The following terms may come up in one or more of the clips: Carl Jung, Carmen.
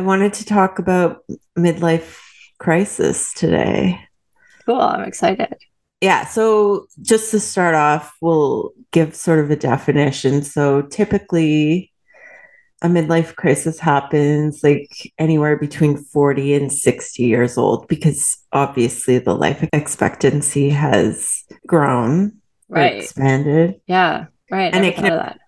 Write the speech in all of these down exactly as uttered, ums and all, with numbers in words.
I wanted to talk about midlife crisis today. Cool. I'm excited. Yeah. So just to start off, we'll give sort of a definition. So typically a midlife crisis happens like anywhere between forty and sixty years old, because obviously the life expectancy has grown, right? Or expanded. Yeah. Right. And it can, that.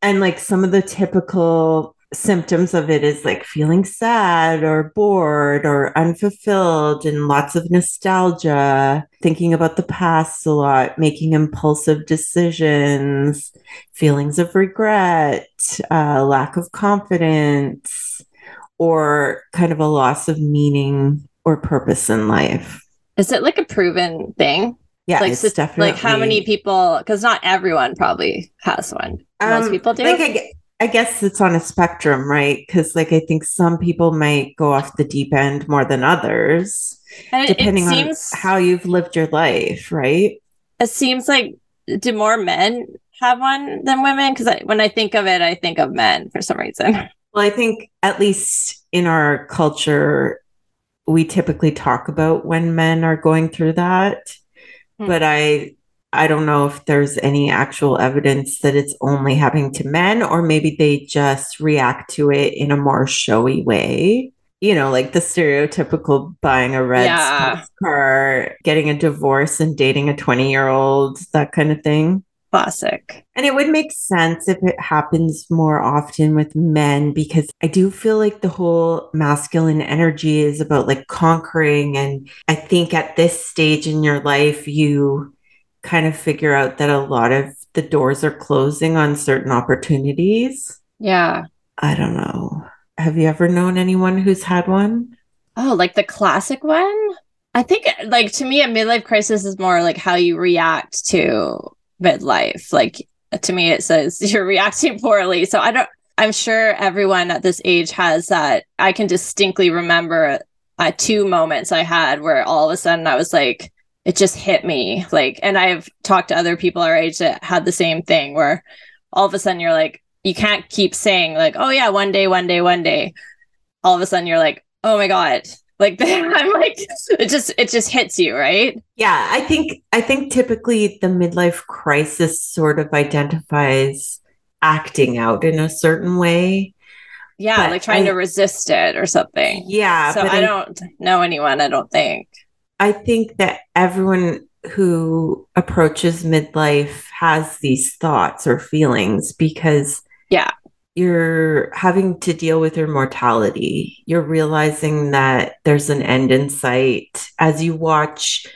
and like some of the typical symptoms of it is like feeling sad or bored or unfulfilled and lots of nostalgia, thinking about the past a lot, making impulsive decisions, feelings of regret, uh, lack of confidence, or kind of a loss of meaning or purpose in life. Is it like a proven thing? Yeah, like, it's so, definitely. Like how many people, because not everyone probably has one. Most um, people do. Like I, I guess it's on a spectrum, right? Because, like, I think some people might go off the deep end more than others, and depending it seems, on how you've lived your life, right? It seems like, do more men have one than women? Because when I think of it, I think of men for some reason. Well, I think at least in our culture, we typically talk about when men are going through that, mm. but I... I don't know if there's any actual evidence that it's only happening to men, or maybe they just react to it in a more showy way. You know, like the stereotypical buying a red yeah. car, getting a divorce and dating a twenty year old, that kind of thing. Classic. And it would make sense if it happens more often with men, because I do feel like the whole masculine energy is about like conquering. And I think at this stage in your life, you kind of figure out that a lot of the doors are closing on certain opportunities. Yeah. I don't know. Have you ever known anyone who's had one? Oh, like the classic one? I think like to me, a midlife crisis is more like how you react to midlife. Like to me, it says you're reacting poorly. So I don't, I'm sure everyone at this age has that. I can distinctly remember uh, two moments I had where all of a sudden I was like, it just hit me. Like, and I've talked to other people our age that had the same thing where all of a sudden you're like, you can't keep saying like, oh yeah, one day, one day, one day. All of a sudden you're like, oh my God. Like I'm like, it just, it just hits you. Right. Yeah. I think, I think typically the midlife crisis sort of identifies acting out in a certain way. Yeah. But like trying I, to resist it or something. Yeah. So I, I don't know anyone. I don't think. I think that everyone who approaches midlife has these thoughts or feelings because yeah, you're having to deal with your mortality. You're realizing that there's an end in sight. As you watch,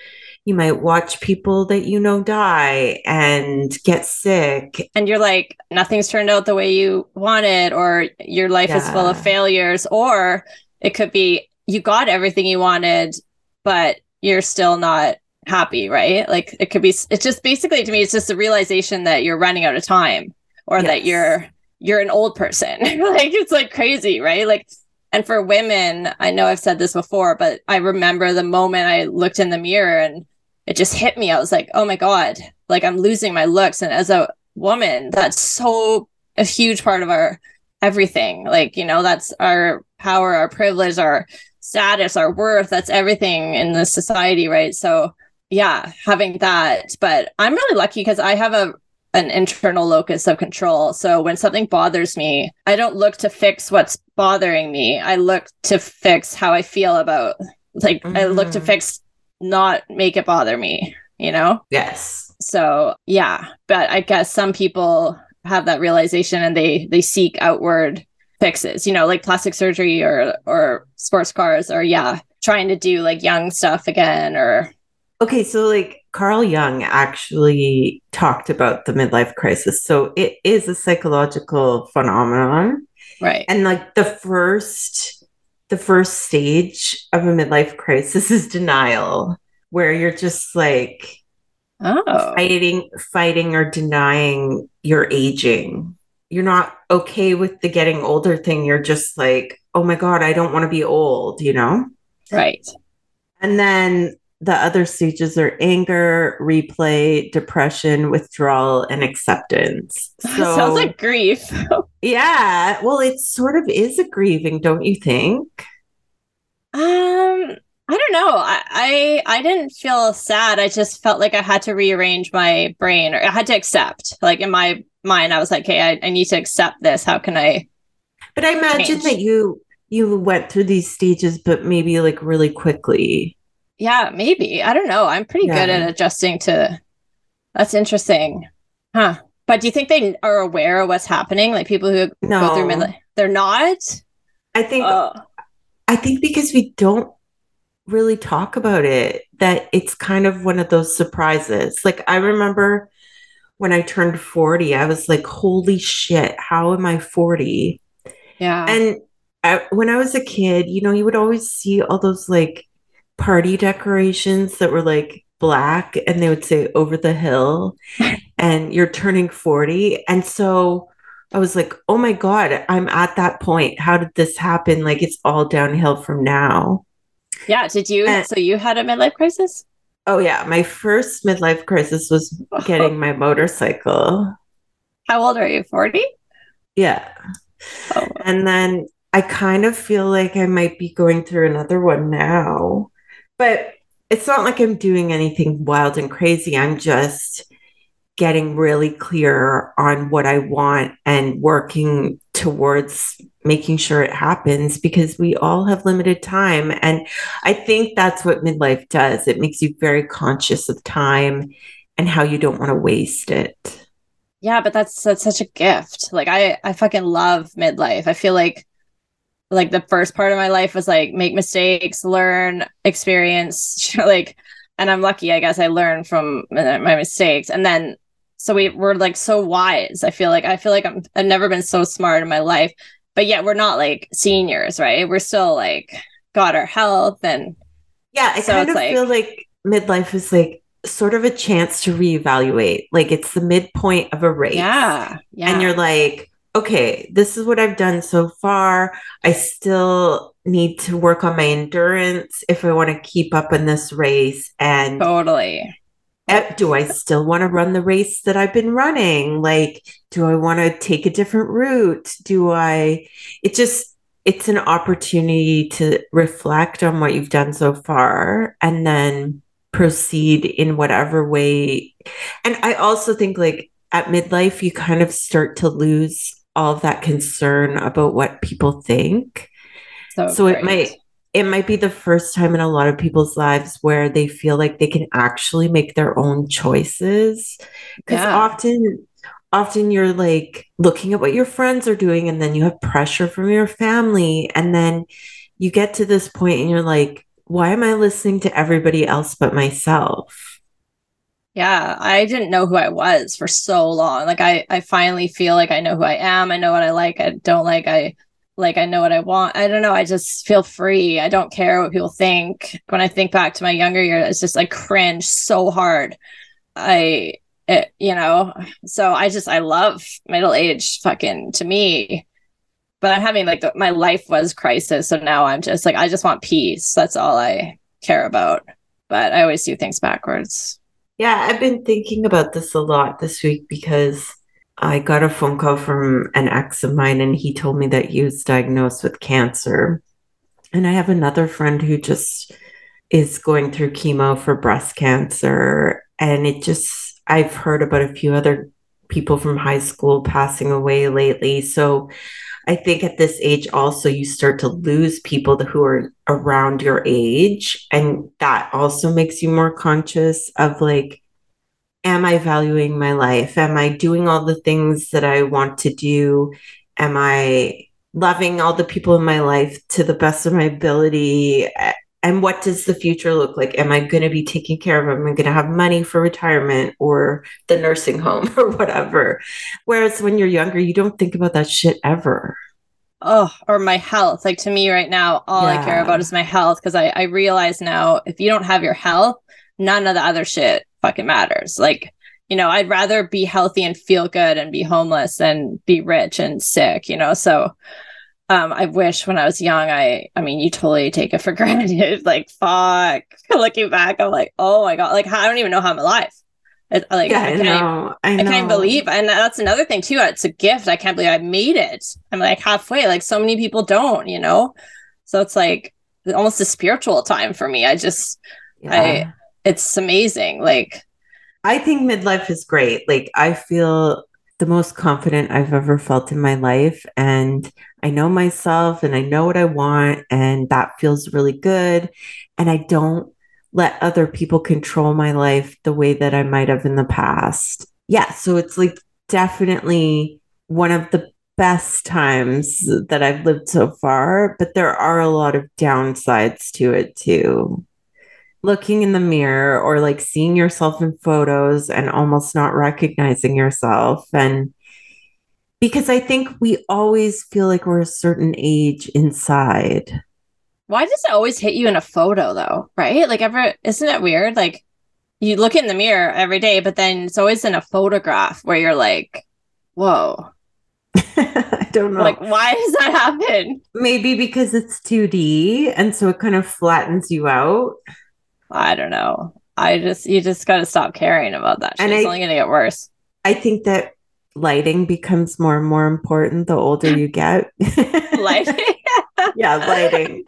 you might watch people that you know die and get sick. And you're like, nothing's turned out the way you wanted, or your life yeah. is full of failures, or it could be you got everything you wanted, but you're still not happy, right? Like it could be, it's just basically to me, it's just the realization that you're running out of time or yes. that you're, you're an old person. Like it's like crazy, right? Like, and for women, I know I've said this before, but I remember the moment I looked in the mirror and it just hit me. I was like, oh my God, like I'm losing my looks. And as a woman, that's so a huge part of our everything. Like, you know, that's our power, our privilege, our status, our worth, that's everything in this society, right? So yeah, having that. But I'm really lucky because I have a an internal locus of control. So when something bothers me, I don't look to fix what's bothering me. I look to fix how I feel about, like mm-hmm. I look to fix, not make it bother me, you know? Yes. So yeah, but I guess some people have that realization and they they seek outward fixes, you know, like plastic surgery or or sports cars, or yeah, trying to do like Jung stuff again. Or okay, so like Carl Jung actually talked about the midlife crisis, so it is a psychological phenomenon, right? And like the first the first stage of a midlife crisis is denial, where you're just like oh fighting fighting or denying your aging. You're not okay with the getting older thing. You're just like, oh my God, I don't want to be old, you know? Right. And then The other stages are anger, replay, depression, withdrawal, and acceptance. So, sounds like grief. Yeah. Well, it sort of is a grieving, don't you think? Um, I don't know. I, I I didn't feel sad. I just felt like I had to rearrange my brain, or I had to accept. Like in my mind, I was like, "Hey, I, I need to accept this. How can I?" But I imagine change? that you you went through these stages, but maybe like really quickly. Yeah, maybe. I don't know. I'm pretty yeah. good at adjusting to. That's interesting, huh? But do you think they are aware of what's happening? Like people who no. go through midlife, they're not. I think. Uh, I think because we don't really talk about it, that it's kind of one of those surprises. Like I remember when I turned forty, I was like, holy shit, how am I forty? Yeah. And I, when I was a kid, you know, you would always see all those like party decorations that were like black and they would say over the hill and you're turning forty. And so I was like, oh my God, I'm at that point. How did this happen? Like, it's all downhill from now. Yeah. Did you? And, so you had a midlife crisis? Oh yeah. My first midlife crisis was getting my motorcycle. How old are you? forty? Yeah. Oh. And then I kind of feel like I might be going through another one now, but it's not like I'm doing anything wild and crazy. I'm just getting really clear on what I want and working towards making sure it happens, because we all have limited time. And I think that's what midlife does. It makes you very conscious of time and how you don't want to waste it. Yeah, but that's, that's such a gift. Like I, I fucking love midlife. I feel like like the first part of my life was like make mistakes, learn, experience, like, and I'm lucky, I guess I learned from my mistakes. And then So we we're like so wise. I feel like I feel like I'm, I've never been so smart in my life, but yet we're not like seniors, right? We're still like got our health and yeah. I so kind of like, feel like midlife is like sort of a chance to reevaluate. Like it's the midpoint of a race. Yeah, yeah. And you're like, okay, this is what I've done so far. I still need to work on my endurance if I want to keep up in this race. And totally. Do I still want to run the race that I've been running? Like, do I want to take a different route? Do I, it just, it's an opportunity to reflect on what you've done so far and then proceed in whatever way. And I also think like at midlife, you kind of start to lose all of that concern about what people think. So, so it might It might be the first time in a lot of people's lives where they feel like they can actually make their own choices. Because yeah. often, often you're like looking at what your friends are doing and then you have pressure from your family. And then you get to this point and you're like, why am I listening to everybody else but myself? Yeah. I didn't know who I was for so long. Like I, I finally feel like I know who I am. I know what I like. I don't like, I, Like, I know what I want. I don't know. I just feel free. I don't care what people think. When I think back to my younger years, it's just, I cringe so hard. I, it, you know, so I just, I love middle age fucking to me, but I'm having like the, my life was crisis. So now I'm just like, I just want peace. That's all I care about. But I always do things backwards. Yeah. I've been thinking about this a lot this week because I got a phone call from an ex of mine and he told me that he was diagnosed with cancer. And I have another friend who just is going through chemo for breast cancer. And it just, I've heard about a few other people from high school passing away lately. So I think at this age also you start to lose people who are around your age. And that also makes you more conscious of like, am I valuing my life? Am I doing all the things that I want to do? Am I loving all the people in my life to the best of my ability? And what does the future look like? Am I going to be taken care of? Am I going to have money for retirement or the nursing home or whatever? Whereas when you're younger, you don't think about that shit ever. Oh, or my health. Like to me right now, all yeah. I care about is my health because I, I realize now if you don't have your health, none of the other shit fucking matters. Like, you know, I'd rather be healthy and feel good and be homeless than be rich and sick, you know? So Um, I wish when I was young, I, I mean, you totally take it for granted. Like, fuck, looking back, I'm like, oh my God. Like, I don't even know how I'm alive. It, like, yeah, I, can't, I, know. I, know. I can't believe. And that's another thing too. It's a gift. I can't believe I made it. I'm like halfway, like so many people don't, you know? So it's like almost a spiritual time for me. I just, yeah. I, it's amazing. Like, I think midlife is great. Like, I feel the most confident I've ever felt in my life. And I know myself and I know what I want. And that feels really good. And I don't let other people control my life the way that I might have in the past. Yeah. So it's like definitely one of the best times that I've lived so far. But there are a lot of downsides to it too. Looking in the mirror or like seeing yourself in photos and almost not recognizing yourself. And because I think we always feel like we're a certain age inside. Why does it always hit you in a photo though? Right? Like ever, isn't it weird? Like you look in the mirror every day, but then it's always in a photograph where you're like, whoa. I don't know. Like, why does that happen? Maybe because it's two D. And so it kind of flattens you out. I don't know. I just, you just got to stop caring about that. And it's I, only going to get worse. I think that lighting becomes more and more important the older you get. Lighting? Yeah, lighting.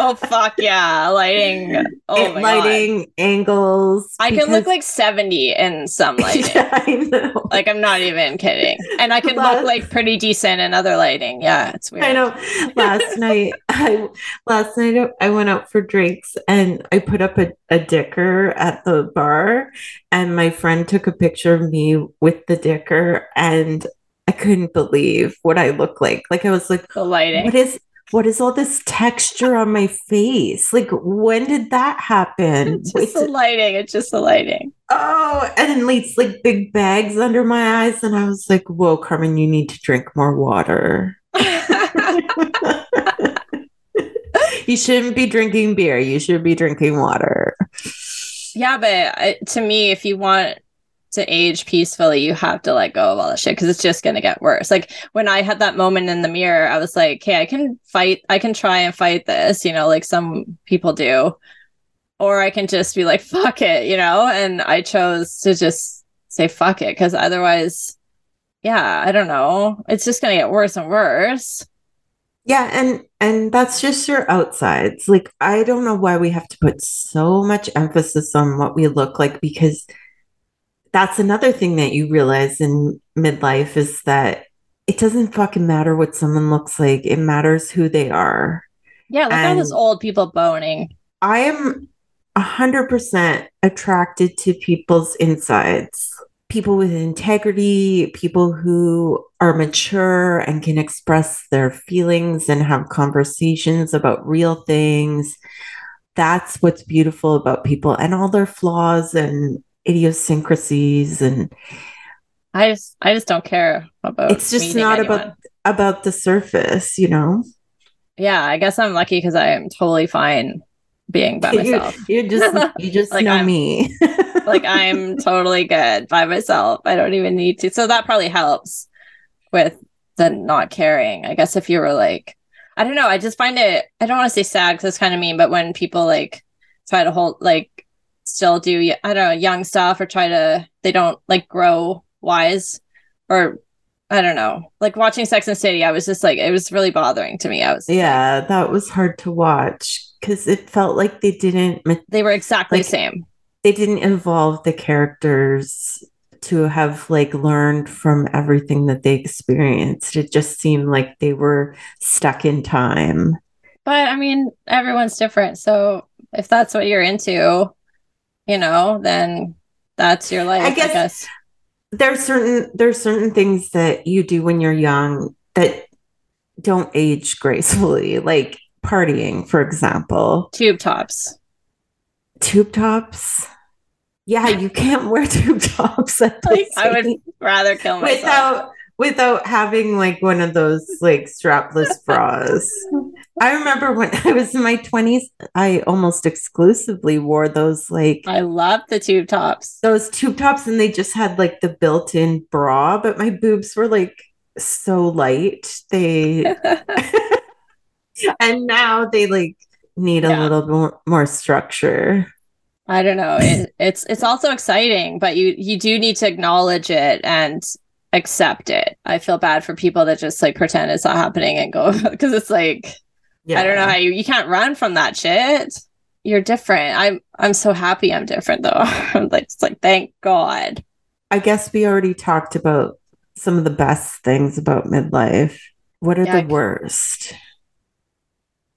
Oh, fuck yeah. Lighting. Oh, it, my lighting, God. Angles. I because... can look like seventy in some lighting. Yeah, I know. Like, I'm not even kidding. And I can last... look like pretty decent in other lighting. Yeah, it's weird. I know. Last night, I, last night I went out for drinks and I put up a, a dicker at the bar and my friend took a picture of me with the dicker and I couldn't believe what I looked like. Like, I was like, the lighting. What is What is all this texture on my face? Like, when did that happen? It's just the lighting. It's just the lighting. Oh, and then it's like big bags under my eyes. And I was like, whoa, Carmen, you need to drink more water. You shouldn't be drinking beer. You should be drinking water. Yeah, but I, to me, if you want to age peacefully, you have to let go of all that shit because it's just going to get worse. Like when I had that moment in the mirror, I was like, hey, I can fight. I can try and fight this, you know, like some people do, or I can just be like, fuck it, you know? And I chose to just say, fuck it. Cause otherwise, yeah, I don't know. It's just going to get worse and worse. Yeah. And, and that's just your outsides. Like, I don't know why we have to put so much emphasis on what we look like, because that's another thing that you realize in midlife is that it doesn't fucking matter what someone looks like. It matters who they are. Yeah. Look at those old people boning. I am a hundred percent attracted to people's insides, people with integrity, people who are mature and can express their feelings and have conversations about real things. That's what's beautiful about people and all their flaws and idiosyncrasies. And I just I just don't care about it's just not anyone. about about the surface, you know. Yeah, I guess I'm lucky because I am totally fine being by myself. You just you just like know I'm, me. Like I'm totally good by myself. I don't even need to. So that probably helps with the not caring. I guess if you were like, I don't know, I just find it, I don't want to say sad because it's kind of mean, but when people like try to hold like still do, I don't know, young stuff or try to, they don't like grow wise or I don't know, like watching Sex and the City, I was just like, it was really bothering to me. I was yeah, like, that was hard to watch because it felt like they didn't, they were exactly like, the same. They didn't evolve the characters to have like learned from everything that they experienced. It just seemed like they were stuck in time. But I mean, everyone's different. So if that's what you're into, you know, then that's your life. I guess, I guess there's certain, there's certain things that you do when you're young that don't age gracefully, like partying, for example. Tube tops. Tube tops. Yeah, you can't wear tube tops. At like, I would rather kill myself. Without, without having like one of those like strapless bras. I remember when I was in my twenties, I almost exclusively wore those like... I love the tube tops. Those tube tops, and they just had like the built-in bra, but my boobs were like so light. They and now they like need yeah. a little more, more structure. I don't know. It, it's it's also exciting, but you you do need to acknowledge it and accept it. I feel bad for people that just like pretend it's not happening and go, because it's like yeah. I don't know how you you can't run from that shit. You're different. I'm I'm so happy I'm different though. I'm like it's like thank God. I guess we already talked about some of the best things about midlife. What are yeah, the worst?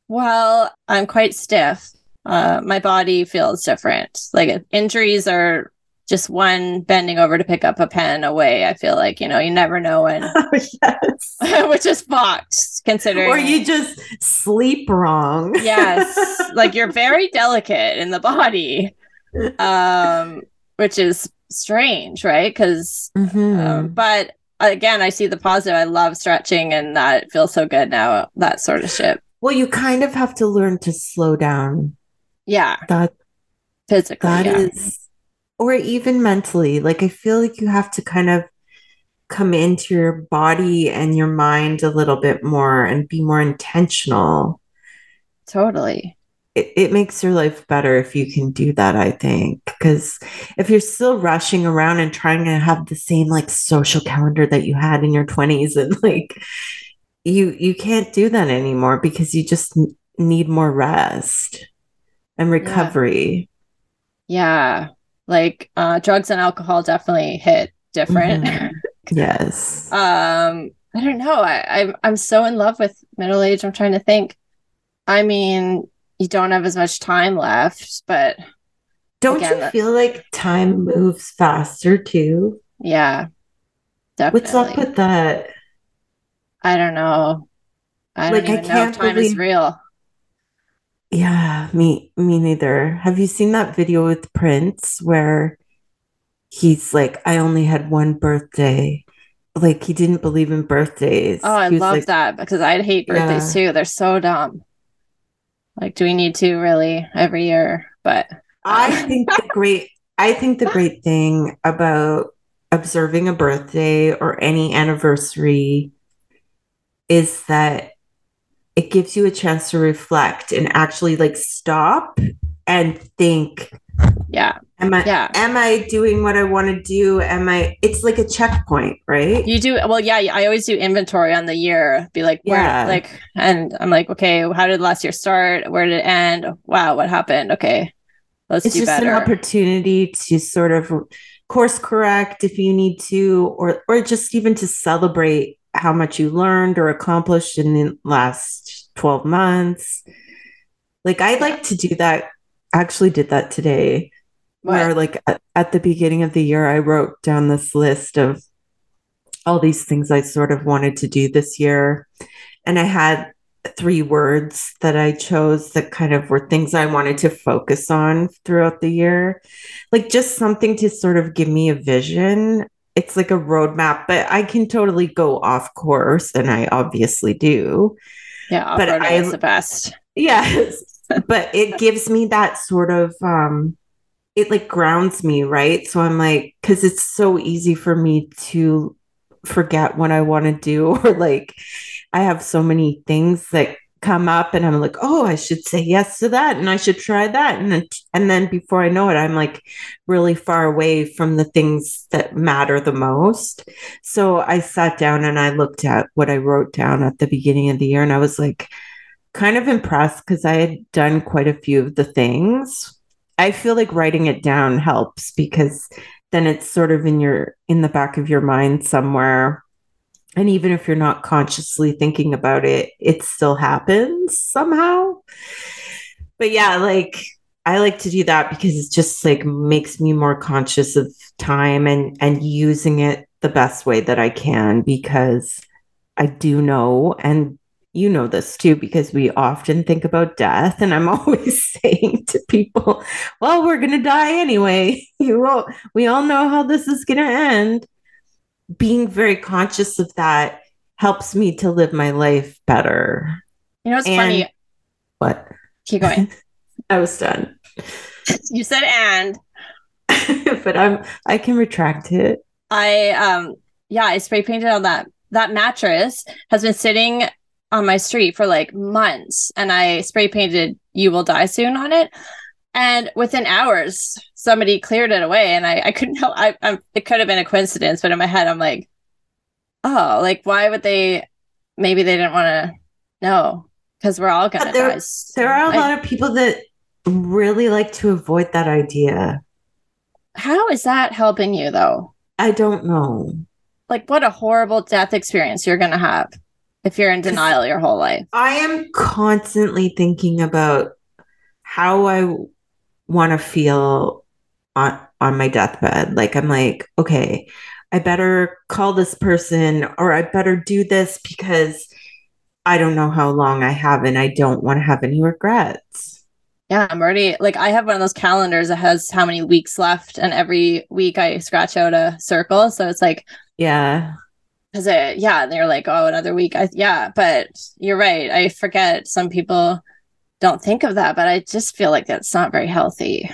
Well, I'm quite stiff. Uh, my body feels different. Like injuries are just one bending over to pick up a pen away. I feel like, you know, you never know when, oh, yes. which is fucked considering. Or you just sleep wrong. Yes. Like you're very delicate in the body, um, which is strange, right? Because, mm-hmm. um, but again, I see the positive. I love stretching and that feels so good now, that sort of shit. Well, you kind of have to learn to slow down. Yeah. That physically. That yeah. is, or even mentally. Like, I feel like you have to kind of come into your body and your mind a little bit more and be more intentional. Totally. It, it makes your life better if you can do that, I think. Because if you're still rushing around and trying to have the same like social calendar that you had in your twenties and like, You you can't do that anymore because you just n- need more rest and recovery. Yeah. yeah. Like uh, drugs and alcohol definitely hit different. Mm-hmm. Yes. Um, I don't know. I, I'm, I'm so in love with middle age. I'm trying to think. I mean, you don't have as much time left, but. Don't again, you that- feel like time moves faster too? Yeah, definitely. What's up with that? I don't know. I don't like, even I can't know if time believe... is real. Yeah, me me neither. Have you seen that video with Prince where he's like, I only had one birthday. Like he didn't believe in birthdays. Oh, I he love like, that because I hate birthdays yeah. too. They're so dumb. Like, do we need to really every year? But I think the great I think the great thing about observing a birthday or any anniversary is that it gives you a chance to reflect and actually like stop and think, yeah, am I, yeah. am I doing what I want to do? Am I, it's like a checkpoint, right? You do. Well, yeah, I always do inventory on the year, be like, where, yeah. like, and I'm like, okay, how did last year start? Where did it end? Wow. What happened? Okay. Let's it's do better. It's just an opportunity to sort of course correct if you need to, or, or just even to celebrate how much you learned or accomplished in the last twelve months. Like I'd like to do that. I actually did that today. What? Where like at, at the beginning of the year, I wrote down this list of all these things I sort of wanted to do this year. And I had three words that I chose that kind of were things I wanted to focus on throughout the year. Like just something to sort of give me a vision. It's like a roadmap, but I can totally go off course. And I obviously do. Yeah. But I is the best. Yes. But it gives me that sort of, um, it like grounds me. Right. So I'm like, cause it's so easy for me to forget what I want to do. Or like, I have so many things that come up and I'm like, oh, I should say yes to that. And I should try that. And then, and then before I know it, I'm like really far away from the things that matter the most. So I sat down and I looked at what I wrote down at the beginning of the year. And I was like, kind of impressed because I had done quite a few of the things. I feel like writing it down helps because then it's sort of in your, in the back of your mind somewhere. And even if you're not consciously thinking about it, it still happens somehow. But yeah, like I like to do that because it just like makes me more conscious of time and, and using it the best way that I can, because I do know, and you know this too, because we often think about death, and I'm always saying to people, well, we're going to die anyway. You all, we all know how this is going to end. Being very conscious of that helps me to live my life better. You know, it's and funny. What? Keep going. I was done. You said and. But I'm, I can retract it. I, um, yeah, I spray painted on that that mattress has been sitting on my street for like months, and I spray painted "You Will Die Soon" on it. And within hours, somebody cleared it away, and I, I couldn't help. I, I it could have been a coincidence, but in my head, I'm like, oh, like why would they? Maybe they didn't want to know because we're all gonna there, die. So there are a I, lot of people that really like to avoid that idea. How is that helping you, though? I don't know. Like, what a horrible death experience you're gonna have if you're in denial your whole life. I am constantly thinking about how I want to feel on, on my deathbed. Like, I'm like, okay, I better call this person, or I better do this because I don't know how long I have, and I don't want to have any regrets. Yeah, I'm already like, I have one of those calendars that has how many weeks left, and every week I scratch out a circle. So it's like, yeah, because it, yeah, they're like, oh, another week. I, yeah, but you're right. I forget some people don't think of that, but I just feel like that's not very healthy.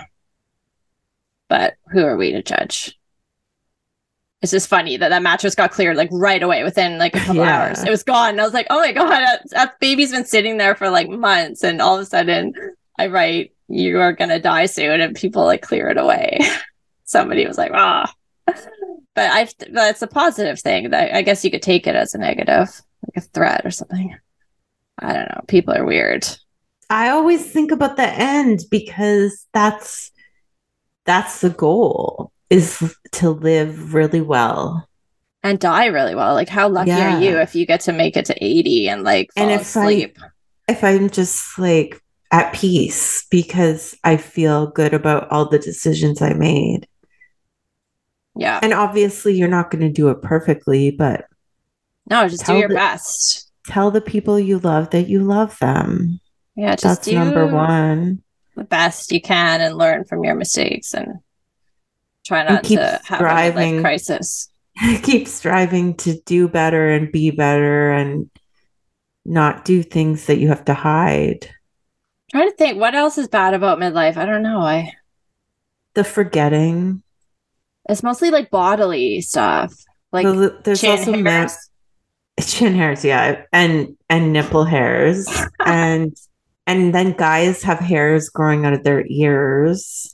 But who are we to judge? It's just funny that that mattress got cleared like right away within like a couple yeah. hours. It was gone. And I was like, oh my God, that, that baby's been sitting there for like months. And all of a sudden I write, "You are going to die soon." And people like clear it away. Somebody was like, ah, but I, that's a positive thing that I guess you could take it as a negative, like a threat or something. I don't know. People are weird. I always think about the end because that's that's the goal, is to live really well and die really well. Like, how lucky yeah. are you if you get to make it to eighty and like fall and if asleep? I, if I'm just like at peace because I feel good about all the decisions I made. Yeah, and obviously you're not going to do it perfectly, but no, just do your the, best. Tell the people you love that you love them. Yeah, just That's do number one. The best you can, and learn from your mistakes, and try not and keep to have striving, a life crisis. Keep striving to do better and be better, and not do things that you have to hide. I'm trying to think, what else is bad about midlife? I don't know. I the forgetting. It's mostly like bodily stuff, like the, there's chin also hairs. Ma- chin hairs, yeah, and and nipple hairs, and. And then guys have hairs growing out of their ears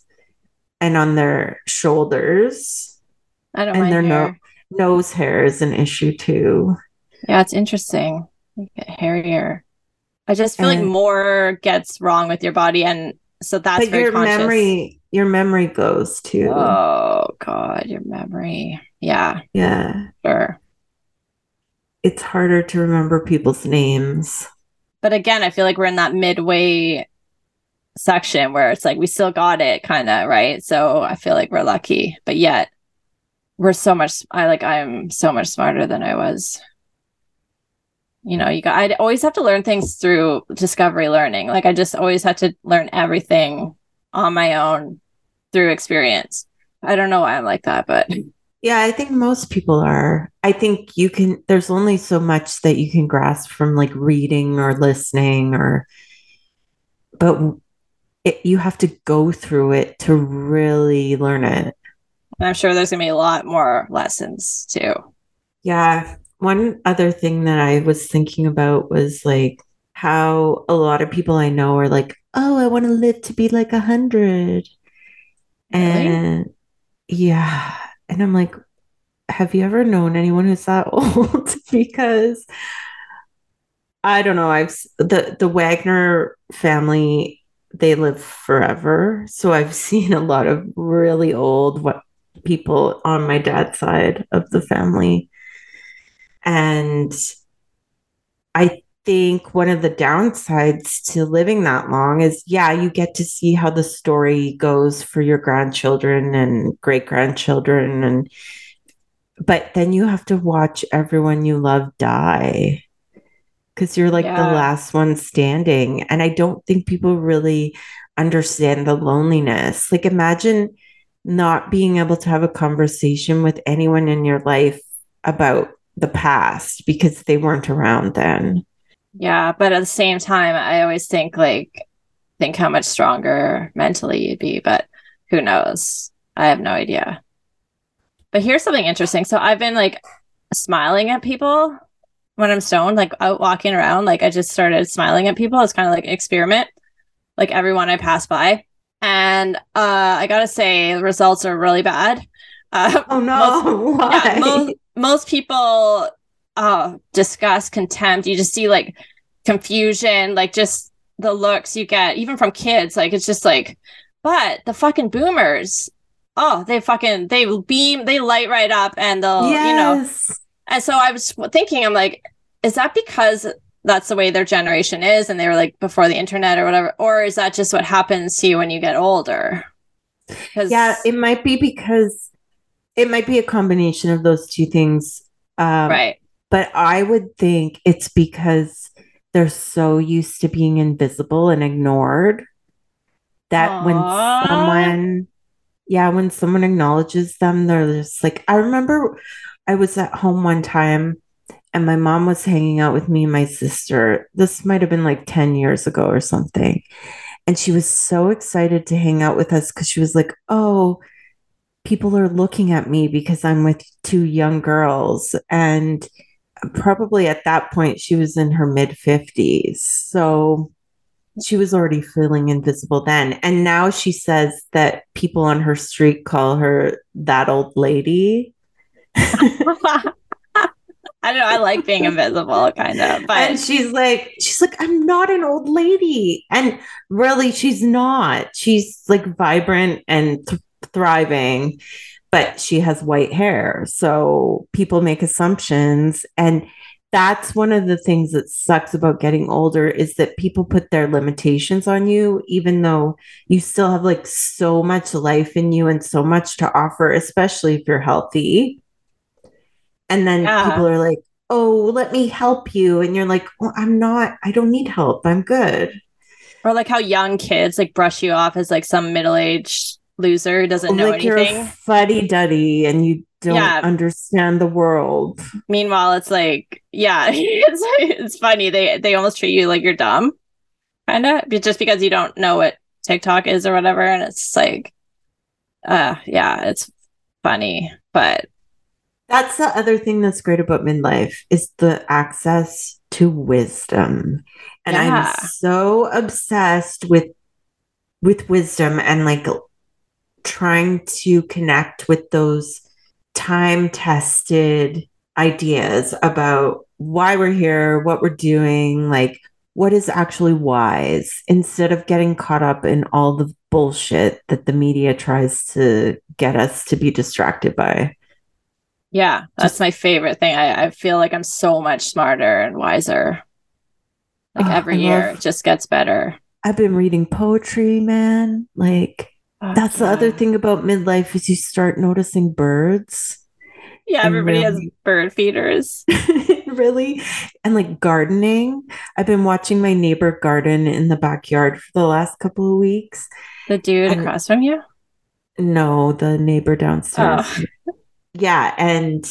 and on their shoulders. I don't and mind their hair. No- nose hair is an issue too. Yeah, it's interesting. You get hairier. I just feel and, like more gets wrong with your body, and so that's but very your conscious. memory. Your memory goes too. Oh God, your memory. Yeah. Yeah. Sure. It's harder to remember people's names. But again, I feel like we're in that midway section where it's like we still got it kind of right. So I feel like we're lucky, but yet we're so much, I like, I'm so much smarter than I was. You know, you got, I'd always have to learn things through discovery learning. Like I just always had to learn everything on my own through experience. I don't know why I'm like that, but yeah, I think most people are. I think you can, there's only so much that you can grasp from like reading or listening or, but it, you have to go through it to really learn it. And I'm sure there's going to be a lot more lessons too. Yeah. One other thing that I was thinking about was like how a lot of people I know are like, oh, I want to live to be like a hundred. Really? And yeah. And I'm like, have you ever known anyone who's that old? Because I don't know. I've the, the Wagner family, they live forever. So I've seen a lot of really old what, people on my dad's side of the family. And I think one of the downsides to living that long is, yeah, you get to see how the story goes for your grandchildren and great-grandchildren, and but then you have to watch everyone you love die because you're like yeah. the last one standing. And I don't think people really understand the loneliness. Like imagine not being able to have a conversation with anyone in your life about the past because they weren't around then. Yeah, but at the same time, I always think like think how much stronger mentally you'd be, but who knows? I have no idea. But here's something interesting. So I've been like smiling at people when I'm stoned, like out walking around. Like I just started smiling at people. It's kind of like experiment, like everyone I pass by. And uh, I got to say, the results are really bad. Uh, oh, no. Most, yeah, most, most people uh, discuss contempt. You just see like confusion, like just the looks you get, even from kids. Like it's just like, but the fucking boomers, oh, they fucking, they beam, they light right up and they'll, yes. you know. And so I was thinking, I'm like, is that because that's the way their generation is and they were like before the internet or whatever, or is that just what happens to you when you get older? Yeah, it might be because it might be a combination of those two things. Um, right. But I would think it's because they're so used to being invisible and ignored that Aww. when someone, yeah, when someone acknowledges them, they're just like, I remember I was at home one time and my mom was hanging out with me and my sister. This might have been like ten years ago or something. And she was so excited to hang out with us because she was like, oh, people are looking at me because I'm with two young girls. And probably at that point, she was in her mid fifties. So she was already feeling invisible then. And now she says that people on her street call her that old lady. I don't know. I like being invisible, kind of. But and she's like, she's like, I'm not an old lady. And really, she's not. She's like vibrant and th- thriving, but she has white hair. So people make assumptions. And that's one of the things that sucks about getting older is that people put their limitations on you, even though you still have like so much life in you and so much to offer, especially if you're healthy. And then yeah. people are like, oh, let me help you. And you're like, well, I'm not, I don't need help. I'm good. Or like how young kids like brush you off as like some middle-aged loser who doesn't know like anything. You're fuddy-duddy and you don't yeah. understand the world. Meanwhile, it's like, yeah, it's, it's funny. They they almost treat you like you're dumb, kind of, just because you don't know what TikTok is or whatever. And it's like, uh, yeah, it's funny, but that's the other thing that's great about midlife is the access to wisdom. And yeah. I'm so obsessed with, with wisdom and like trying to connect with those time-tested ideas about why we're here, what we're doing, like what is actually wise instead of getting caught up in all the bullshit that the media tries to get us to be distracted by. Yeah, that's my favorite thing. I, I feel like I'm so much smarter and wiser. Like oh, every I year, love, it just gets better. I've been reading poetry, man. Like oh, that's yeah. the other thing about midlife is you start noticing birds. Yeah, everybody really, has bird feeders. Really? And like gardening. I've been watching my neighbor garden in the backyard for the last couple of weeks. The dude and, across from you? No, the neighbor downstairs. Oh. Yeah. And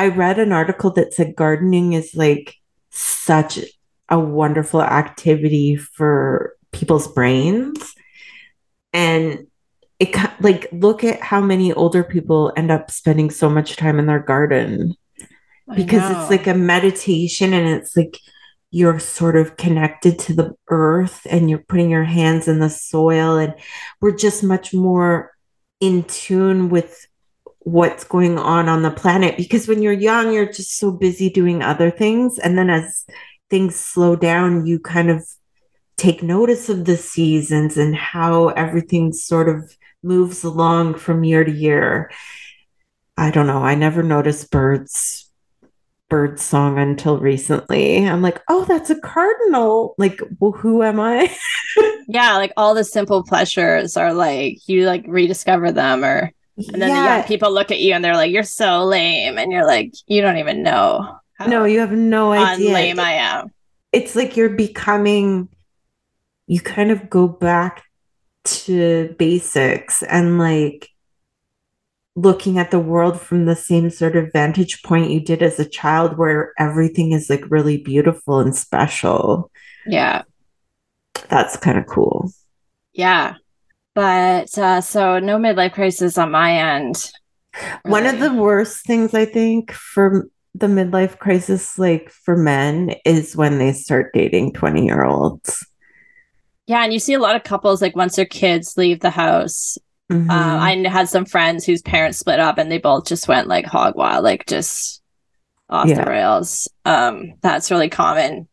I read an article that said gardening is like such a wonderful activity for people's brains. And it like, look at how many older people end up spending so much time in their garden because it's like a meditation and it's like you're sort of connected to the earth and you're putting your hands in the soil. And we're just much more in tune with what's going on on the planet, because when you're young, you're just so busy doing other things. And then as things slow down, you kind of take notice of the seasons and how everything sort of moves along from year to year. I don't know. I never noticed birds, bird song until recently. I'm like, oh, that's a cardinal. Like, well, who am I? Yeah. Like all the simple pleasures are like, you like rediscover them or and then yeah. the young people look at you and they're like, you're so lame. And you're like, you don't even know. No, you have no idea. Lame I am. It's like you're becoming, you kind of go back to basics and like looking at the world from the same sort of vantage point you did as a child where everything is like really beautiful and special. Yeah. That's kind of cool. Yeah. But uh, so no midlife crisis on my end. Really. One of the worst things I think for the midlife crisis, like for men, is when they start dating twenty year olds. Yeah. And you see a lot of couples, like once their kids leave the house, mm-hmm. uh, I had some friends whose parents split up and they both just went like hog wild, like just off yeah. the rails. Um, that's really common.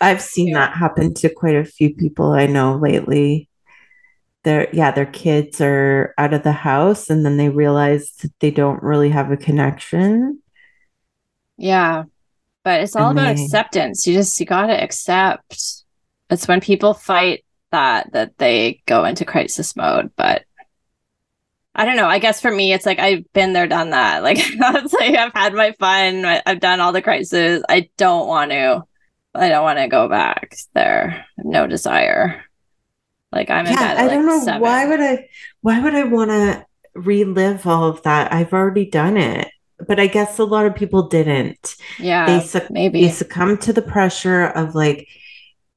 I've seen yeah. that happen to quite a few people I know lately. Their, yeah, their kids are out of the house and then they realize that they don't really have a connection. Yeah. But it's all and about they... acceptance. You just, you got to accept. It's when people fight that, that they go into crisis mode. But I don't know. I guess for me, it's like, I've been there, done that. Like, that's like I've had my fun. I've done all the crises. I don't want to, I don't want to go back there. No desire. Like I'm yeah, in bed at I like don't know seven. why would I why would I want to relive all of that? I've already done it. But I guess a lot of people didn't. Yeah. They succ- maybe they succumbed to the pressure of like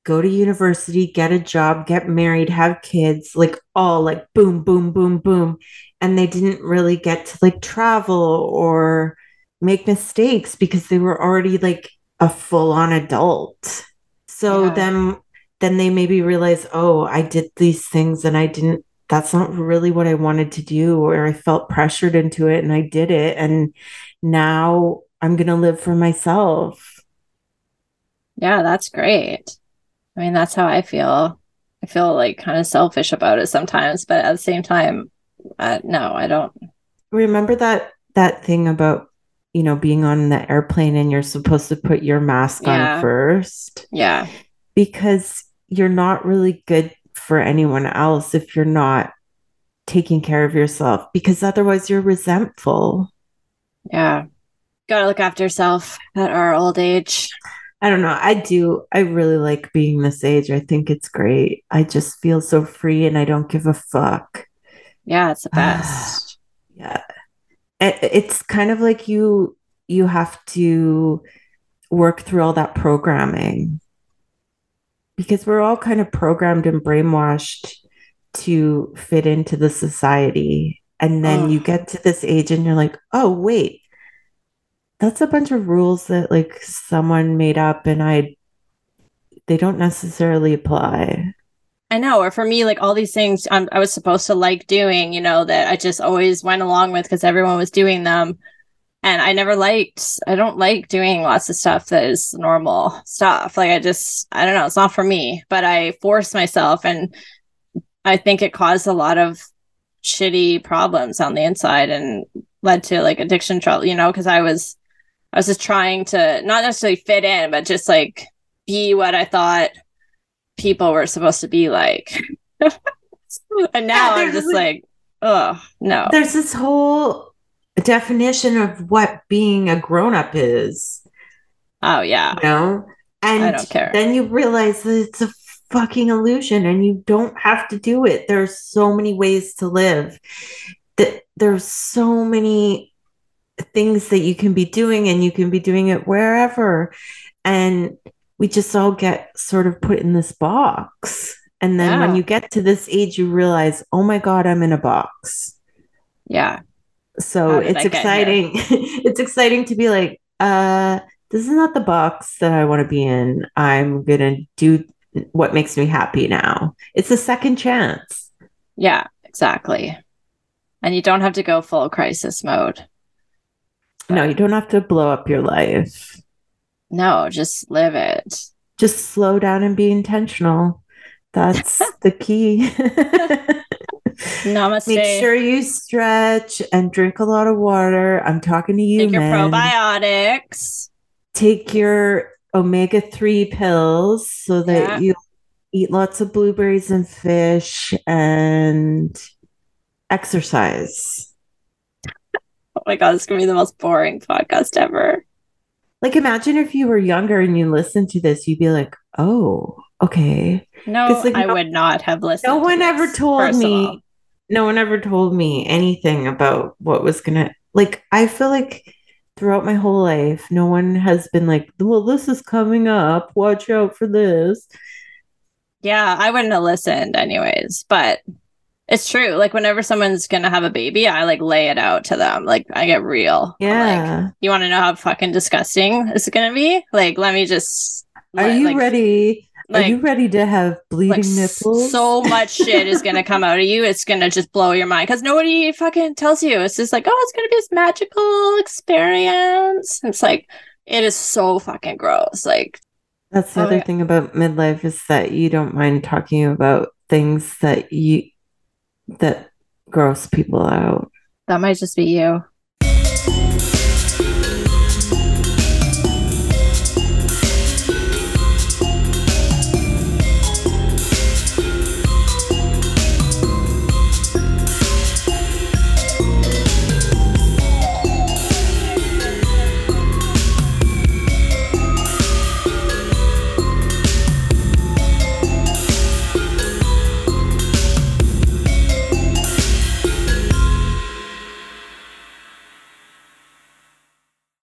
go to university, get a job, get married, have kids, like all like boom, boom, boom, boom. And they didn't really get to like travel or make mistakes because they were already like a full-on adult. So yeah. then then they maybe realize, oh, I did these things and I didn't, that's not really what I wanted to do, or I felt pressured into it and I did it. And now I'm going to live for myself. Yeah, that's great. I mean, that's how I feel. I feel like kind of selfish about it sometimes, but at the same time, uh, no, I don't. Remember that, that thing about, you know, being on the airplane and you're supposed to put your mask yeah. on first. Yeah. Because you're not really good for anyone else if you're not taking care of yourself, because otherwise you're resentful. Yeah. Gotta look after yourself at our old age. I don't know. I do. I really like being this age. I think it's great. I just feel so free and I don't give a fuck. Yeah, it's the best. yeah. It, it's kind of like you, you have to work through all that programming. Because we're all kind of programmed and brainwashed to fit into the society. And then oh. you get to this age and you're like, oh, wait, that's a bunch of rules that like someone made up and I, they don't necessarily apply. I know. Or for me, like all these things I'm, I was supposed to like doing, you know, that I just always went along with because everyone was doing them. And I never liked, I don't like doing lots of stuff that is normal stuff. Like I just, I don't know, it's not for me, but I forced myself and I think it caused a lot of shitty problems on the inside and led to like addiction trouble, you know, because I was, I was just trying to not necessarily fit in, but just like be what I thought people were supposed to be like. And now yeah, I'm just like, oh, no. There's this whole... a definition of what being a grown-up is. Oh, yeah. You know? And I don't care. Then you realize that it's a fucking illusion and you don't have to do it. There are so many ways to live. That there's so many things that you can be doing and you can be doing it wherever. And we just all get sort of put in this box. And then yeah. when you get to this age, you realize, oh my God, I'm in a box. Yeah. So it's exciting. It's exciting to be like, uh, this is not the box that I want to be in. I'm going to do what makes me happy now. It's a second chance. Yeah, exactly. And you don't have to go full crisis mode. But... no, you don't have to blow up your life. No, just live it. Just slow down and be intentional. That's the key. Namaste. Make sure you stretch and drink a lot of water. I'm talking to you. Take your man. probiotics. Take your omega three pills so that yeah. you eat lots of blueberries and fish and exercise. Oh my God, this is going to be the most boring podcast ever. Like, imagine if you were younger and you listened to this, you'd be like, oh, okay. No, like, I no, would not have listened. No one to this, ever told me. No one ever told me anything about what was going to, like, I feel like throughout my whole life, no one has been like, well, this is coming up. Watch out for this. Yeah, I wouldn't have listened anyways, but It's true. Like whenever someone's going to have a baby, I like lay it out to them. Like I get real. Yeah. Like, you want to know how fucking disgusting it's going to be? Like, let me just. Let, Are you like, ready? Like, Are you ready to have bleeding like, nipples? So much shit is going to come out of you. It's going to just blow your mind because nobody fucking tells you. It's just like, oh, it's going to be this magical experience. It's like, it is so fucking gross. Like, that's the oh other thing about midlife is that you don't mind talking about things that you that gross people out. That might just be you.